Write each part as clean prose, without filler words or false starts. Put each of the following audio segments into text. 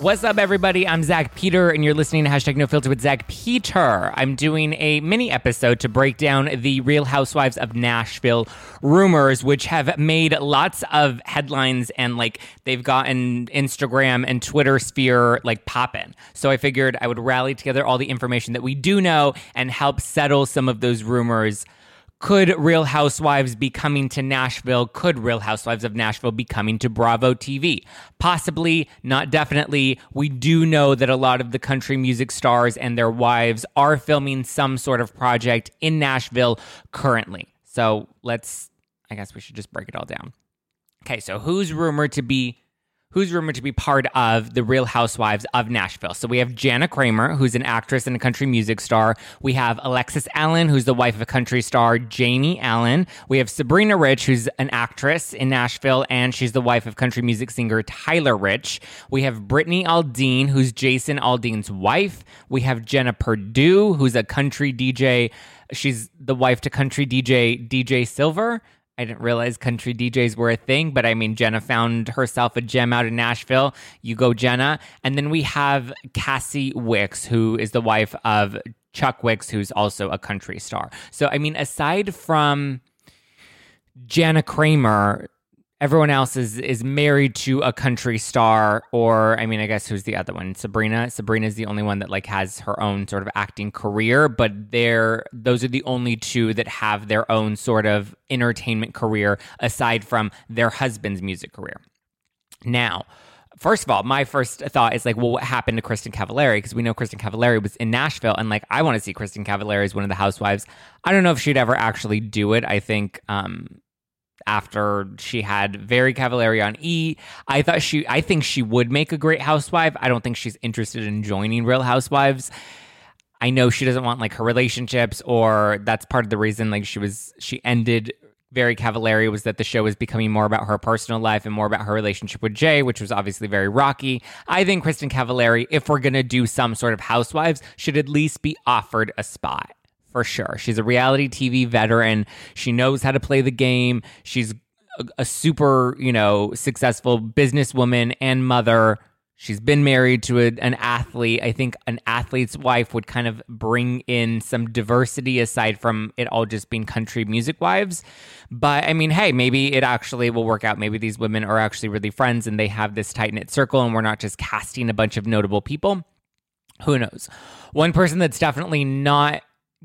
What's up, everybody? I'm Zach Peter, and you're listening to Hashtag No Filter with Zach Peter. I'm doing a mini episode to break down the Real Housewives of Nashville rumors, which have made lots of headlines, and they've gotten Instagram and Twitter sphere poppin'. So I figured I would rally together all the information that we do know and help settle some of those rumors. Could Real Housewives be coming to Nashville? Could Real Housewives of Nashville be coming to Bravo TV? Possibly, not definitely. We do know that a lot of the country music stars and their wives are filming some sort of project in Nashville currently. So I guess we should just break it all down. Okay, so who's rumored to be part of the Real Housewives of Nashville? So we have Jana Kramer, who's an actress and a country music star. We have Alexis Allen, who's the wife of a country star, Janie Allen. We have Sabrina Rich, who's an actress in Nashville, and she's the wife of country music singer Tyler Rich. We have Brittany Aldean, who's Jason Aldean's wife. We have Jenna Perdue, who's a country DJ. She's the wife to country DJ, DJ Silver. I didn't realize country DJs were a thing, but I mean, Jenna found herself a gem out in Nashville. You go, Jenna. And then we have Cassie Wicks, who is the wife of Chuck Wicks, who's also a country star. So, I mean, aside from Jana Kramer, everyone else is married to a country star, or, I mean, I guess who's the other one? Sabrina. Sabrina's the only one that has her own sort of acting career, but those are the only two that have their own sort of entertainment career aside from their husband's music career. Now, first of all, my first thought is what happened to Kristen Cavallari? Because we know Kristen Cavallari was in Nashville, and I want to see Kristen Cavallari as one of the housewives. I don't know if she'd ever actually do it. I think after she had Very Cavallari on E, I think she would make a great housewife. I don't think she's interested in joining Real Housewives. I know she doesn't want her relationships, or that's part of the reason she ended Very Cavallari, was that the show was becoming more about her personal life and more about her relationship with Jay, which was obviously very rocky. I think Kristen Cavallari, if we're going to do some sort of housewives, should at least be offered a spot. For sure. She's a reality TV veteran. She knows how to play the game. She's a super, successful businesswoman and mother. She's been married to an athlete. I think an athlete's wife would kind of bring in some diversity aside from it all just being country music wives. But I mean, hey, maybe it actually will work out. Maybe these women are actually really friends and they have this tight-knit circle and we're not just casting a bunch of notable people. Who knows? One person that's definitely not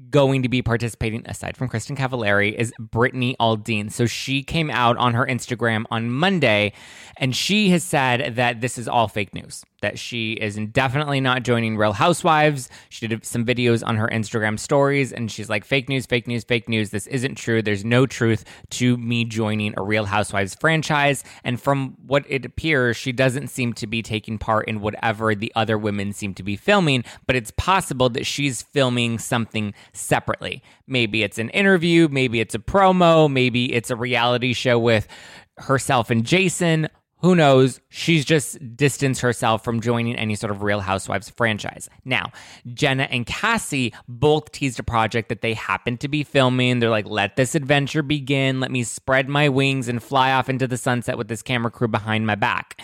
going to be participating, aside from Kristen Cavallari, is Brittany Aldean. So she came out on her Instagram on Monday, and she has said that this is all fake news, that she is definitely not joining Real Housewives. She did some videos on her Instagram stories, and she's like, fake news, fake news, fake news. This isn't true. There's no truth to me joining a Real Housewives franchise. And from what it appears, she doesn't seem to be taking part in whatever the other women seem to be filming, but it's possible that she's filming something separately. Maybe it's an interview, maybe it's a promo, maybe it's a reality show with herself and Jason. Who knows? She's just distanced herself from joining any sort of Real Housewives franchise. Now, Jenna and Cassie both teased a project that they happen to be filming. They're like, let this adventure begin. Let me spread my wings and fly off into the sunset with this camera crew behind my back.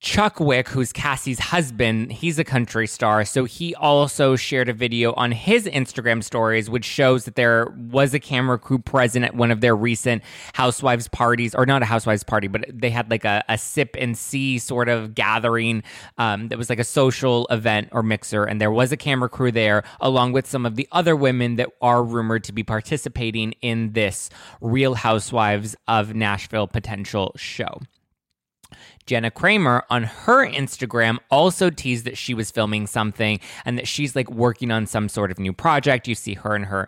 Chuck Wicks, who's Cassie's husband, he's a country star, so he also shared a video on his Instagram stories, which shows that there was a camera crew present at one of their recent housewives parties, or not a housewives party, but they had like a sip and see sort of gathering that was like a social event or mixer, and there was a camera crew there, along with some of the other women that are rumored to be participating in this Real Housewives of Nashville potential show. Jana Kramer on her Instagram also teased that she was filming something and that she's like working on some sort of new project. You see her and her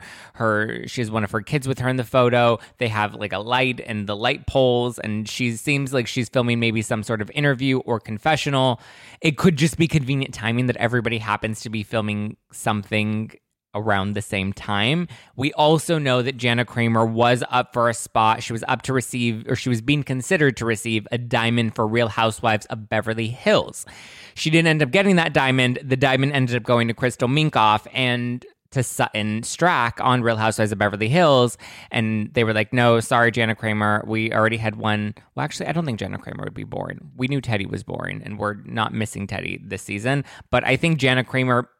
she has one of her kids with her in the photo. They have like a light and the light poles, and she seems like she's filming maybe some sort of interview or confessional. It could just be convenient timing that everybody happens to be filming something around the same time. We also know that Jana Kramer was up for a spot. She was up to receive, or she was being considered to receive, a diamond for Real Housewives of Beverly Hills. She didn't end up getting that diamond. The diamond ended up going to Crystal Minkoff and to Sutton Strack on Real Housewives of Beverly Hills. And they were like, no, sorry, Jana Kramer. We already had one. Well, actually, I don't think Jana Kramer would be boring. We knew Teddy was boring, and we're not missing Teddy this season. But I think Jana Kramer,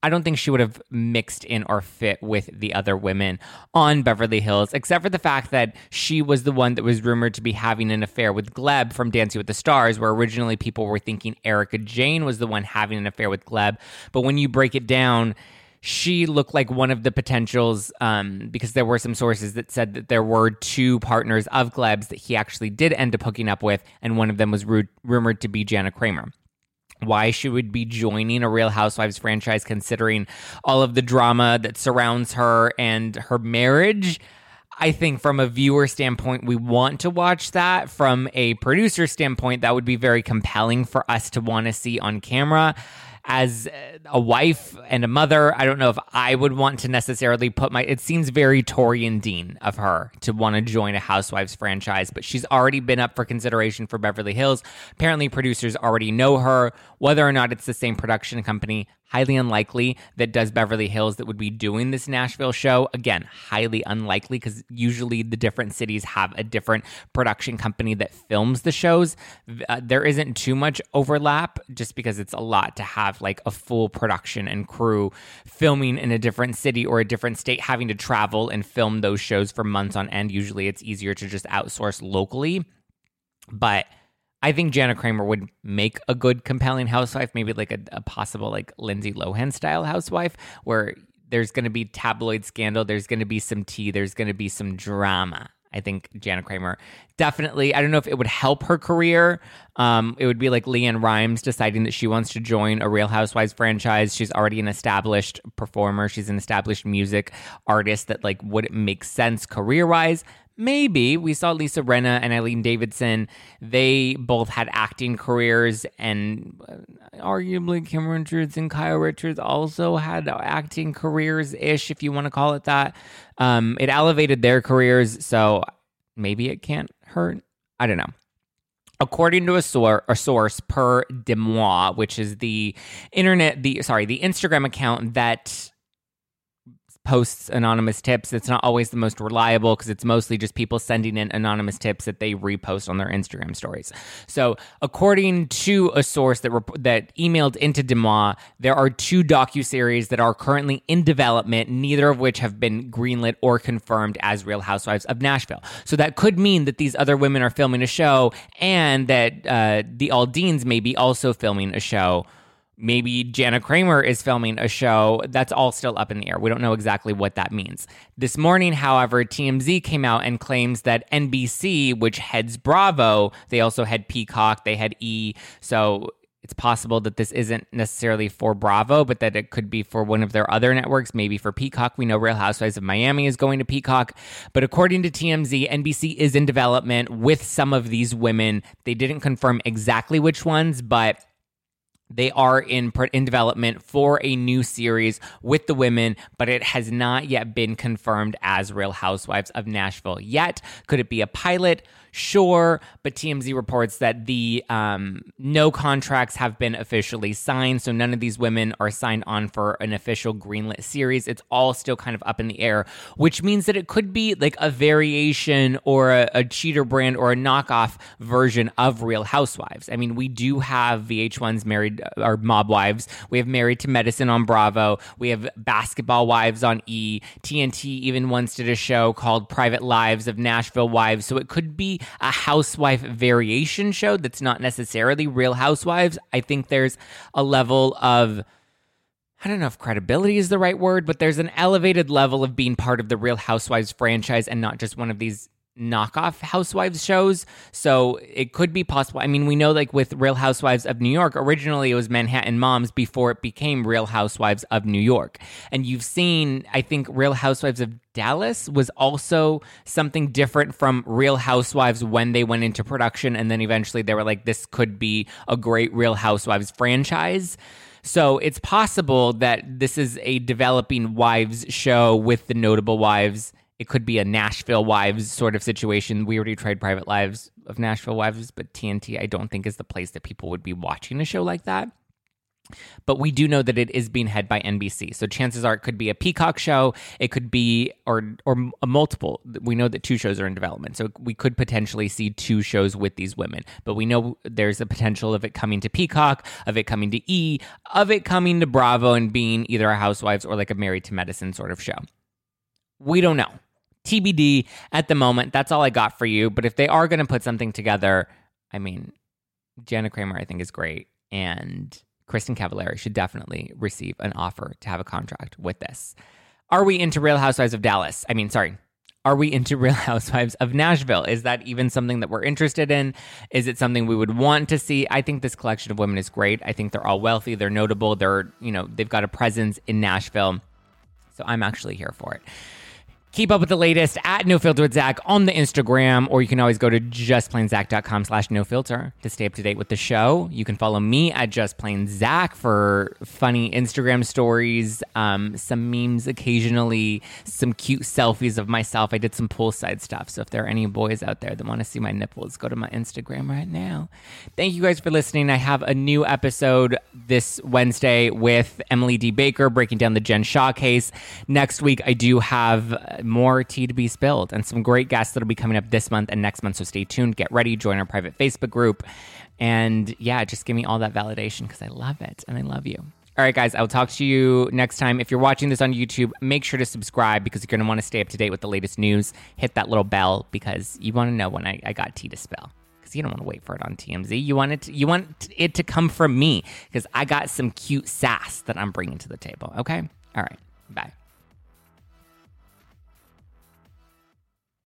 I don't think she would have mixed in or fit with the other women on Beverly Hills, except for the fact that she was the one that was rumored to be having an affair with Gleb from Dancing with the Stars, where originally people were thinking Erika Jayne was the one having an affair with Gleb. But when you break it down, she looked like one of the potentials because there were some sources that said that there were two partners of Gleb's that he actually did end up hooking up with, and one of them was rumored to be Jana Kramer. Why she would be joining a Real Housewives franchise considering all of the drama that surrounds her and her marriage. I think from a viewer standpoint, we want to watch that. From a producer standpoint, that would be very compelling for us to want to see on camera. As a wife and a mother, I don't know if I would want to necessarily put my... It seems very Tori and Dean of her to want to join a Housewives franchise, but she's already been up for consideration for Beverly Hills. Apparently, producers already know her. Whether or not it's the same production company, highly unlikely, that does Beverly Hills that would be doing this Nashville show. Again, highly unlikely, because usually the different cities have a different production company that films the shows. There isn't too much overlap, just because it's a lot to have like a full production and crew filming in a different city or a different state, having to travel and film those shows for months on end. Usually it's easier to just outsource locally. But I think Jana Kramer would make a good, compelling housewife, maybe like a possible like Lindsay Lohan style housewife, where there's going to be tabloid scandal, there's going to be some tea, there's going to be some drama. I think Jana Kramer definitely, I don't know if it would help her career. It would be like Leanne Rimes deciding that she wants to join a Real Housewives franchise. She's already an established performer. She's an established music artist that, like, would it make sense career-wise? Maybe. We saw Lisa Rinna and Eileen Davidson. They both had acting careers, and arguably Kim Richards and Kyle Richards also had acting careers-ish, if you want to call it that. It elevated their careers, so maybe it can't hurt. I don't know. According to a source per Demois, which is the Instagram account that posts anonymous tips. It's not always the most reliable because it's mostly just people sending in anonymous tips that they repost on their Instagram stories. So according to a source that emailed into Demois, there are two docuseries that are currently in development, neither of which have been greenlit or confirmed as Real Housewives of Nashville. So that could mean that these other women are filming a show, and that the Aldeans may be also filming a show. Maybe Jana Kramer is filming a show. That's all still up in the air. We don't know exactly what that means. This morning, however, TMZ came out and claims that NBC, which heads Bravo, they also had Peacock, they had E. So it's possible that this isn't necessarily for Bravo, but that it could be for one of their other networks, maybe for Peacock. We know Real Housewives of Miami is going to Peacock. But according to TMZ, NBC is in development with some of these women. They didn't confirm exactly which ones, but They are in development for a new series with the women, but it has not yet been confirmed as Real Housewives of Nashville yet. Could it be a pilot? Sure, but TMZ reports that the no contracts have been officially signed, so none of these women are signed on for an official greenlit series. It's all still kind of up in the air, which means that it could be like a variation or a cheater brand or a knockoff version of Real Housewives. I mean, we do have VH1's Married or Mob Wives. We have Married to Medicine on Bravo. We have Basketball Wives on E. TNT even once did a show called Private Lives of Nashville Wives, so it could be a housewife variation show that's not necessarily Real Housewives. I think there's a level of, I don't know if credibility is the right word, but there's an elevated level of being part of the Real Housewives franchise and not just one of these knockoff housewives shows. So it could be possible. I mean, we know like with Real Housewives of New York, originally it was Manhattan Moms before it became Real Housewives of New York. And you've seen, I think, Real Housewives of Dallas was also something different from Real Housewives when they went into production. And then eventually they were like, this could be a great Real Housewives franchise. So it's possible that this is a developing wives show with the notable wives. It could be a Nashville Wives sort of situation. We already tried Private Lives of Nashville Wives, but TNT, I don't think, is the place that people would be watching a show like that. But we do know that it is being head by NBC. So chances are it could be a Peacock show. It could be, or a multiple. We know that two shows are in development. So we could potentially see two shows with these women. But we know there's a potential of it coming to Peacock, of it coming to E, of it coming to Bravo and being either a Housewives or like a Married to Medicine sort of show. We don't know. TBD at the moment. That's all I got for you. But if they are going to put something together, I mean, Jana Kramer, I think, is great. And Kristen Cavallari should definitely receive an offer to have a contract with this. Are we into Real Housewives of Dallas? I mean, sorry. Are we into Real Housewives of Nashville? Is that even something that we're interested in? Is it something we would want to see? I think this collection of women is great. I think they're all wealthy. They're notable. They're, you know, they've got a presence in Nashville. So I'm actually here for it. Keep up with the latest at No Filter with Zach on the Instagram, or you can always go to justplainzach.com/nofilter to stay up to date with the show. You can follow me at justplainzach for funny Instagram stories, some memes occasionally, some cute selfies of myself. I did some poolside stuff, so if there are any boys out there that want to see my nipples, go to my Instagram right now. Thank you guys for listening. I have a new episode this Wednesday with Emily D. Baker breaking down the Jen Shah case. Next week, I do have more tea to be spilled and some great guests that'll be coming up this month and next month. So stay tuned, get ready, join our private Facebook group. And yeah, just give me all that validation because I love it and I love you. All right, guys, I'll talk to you next time. If you're watching this on YouTube, make sure to subscribe because you're going to want to stay up to date with the latest news. Hit that little bell because you want to know when I got tea to spill because you don't want to wait for it on TMZ. You want it to come from me because I got some cute sass that I'm bringing to the table. Okay. All right. Bye.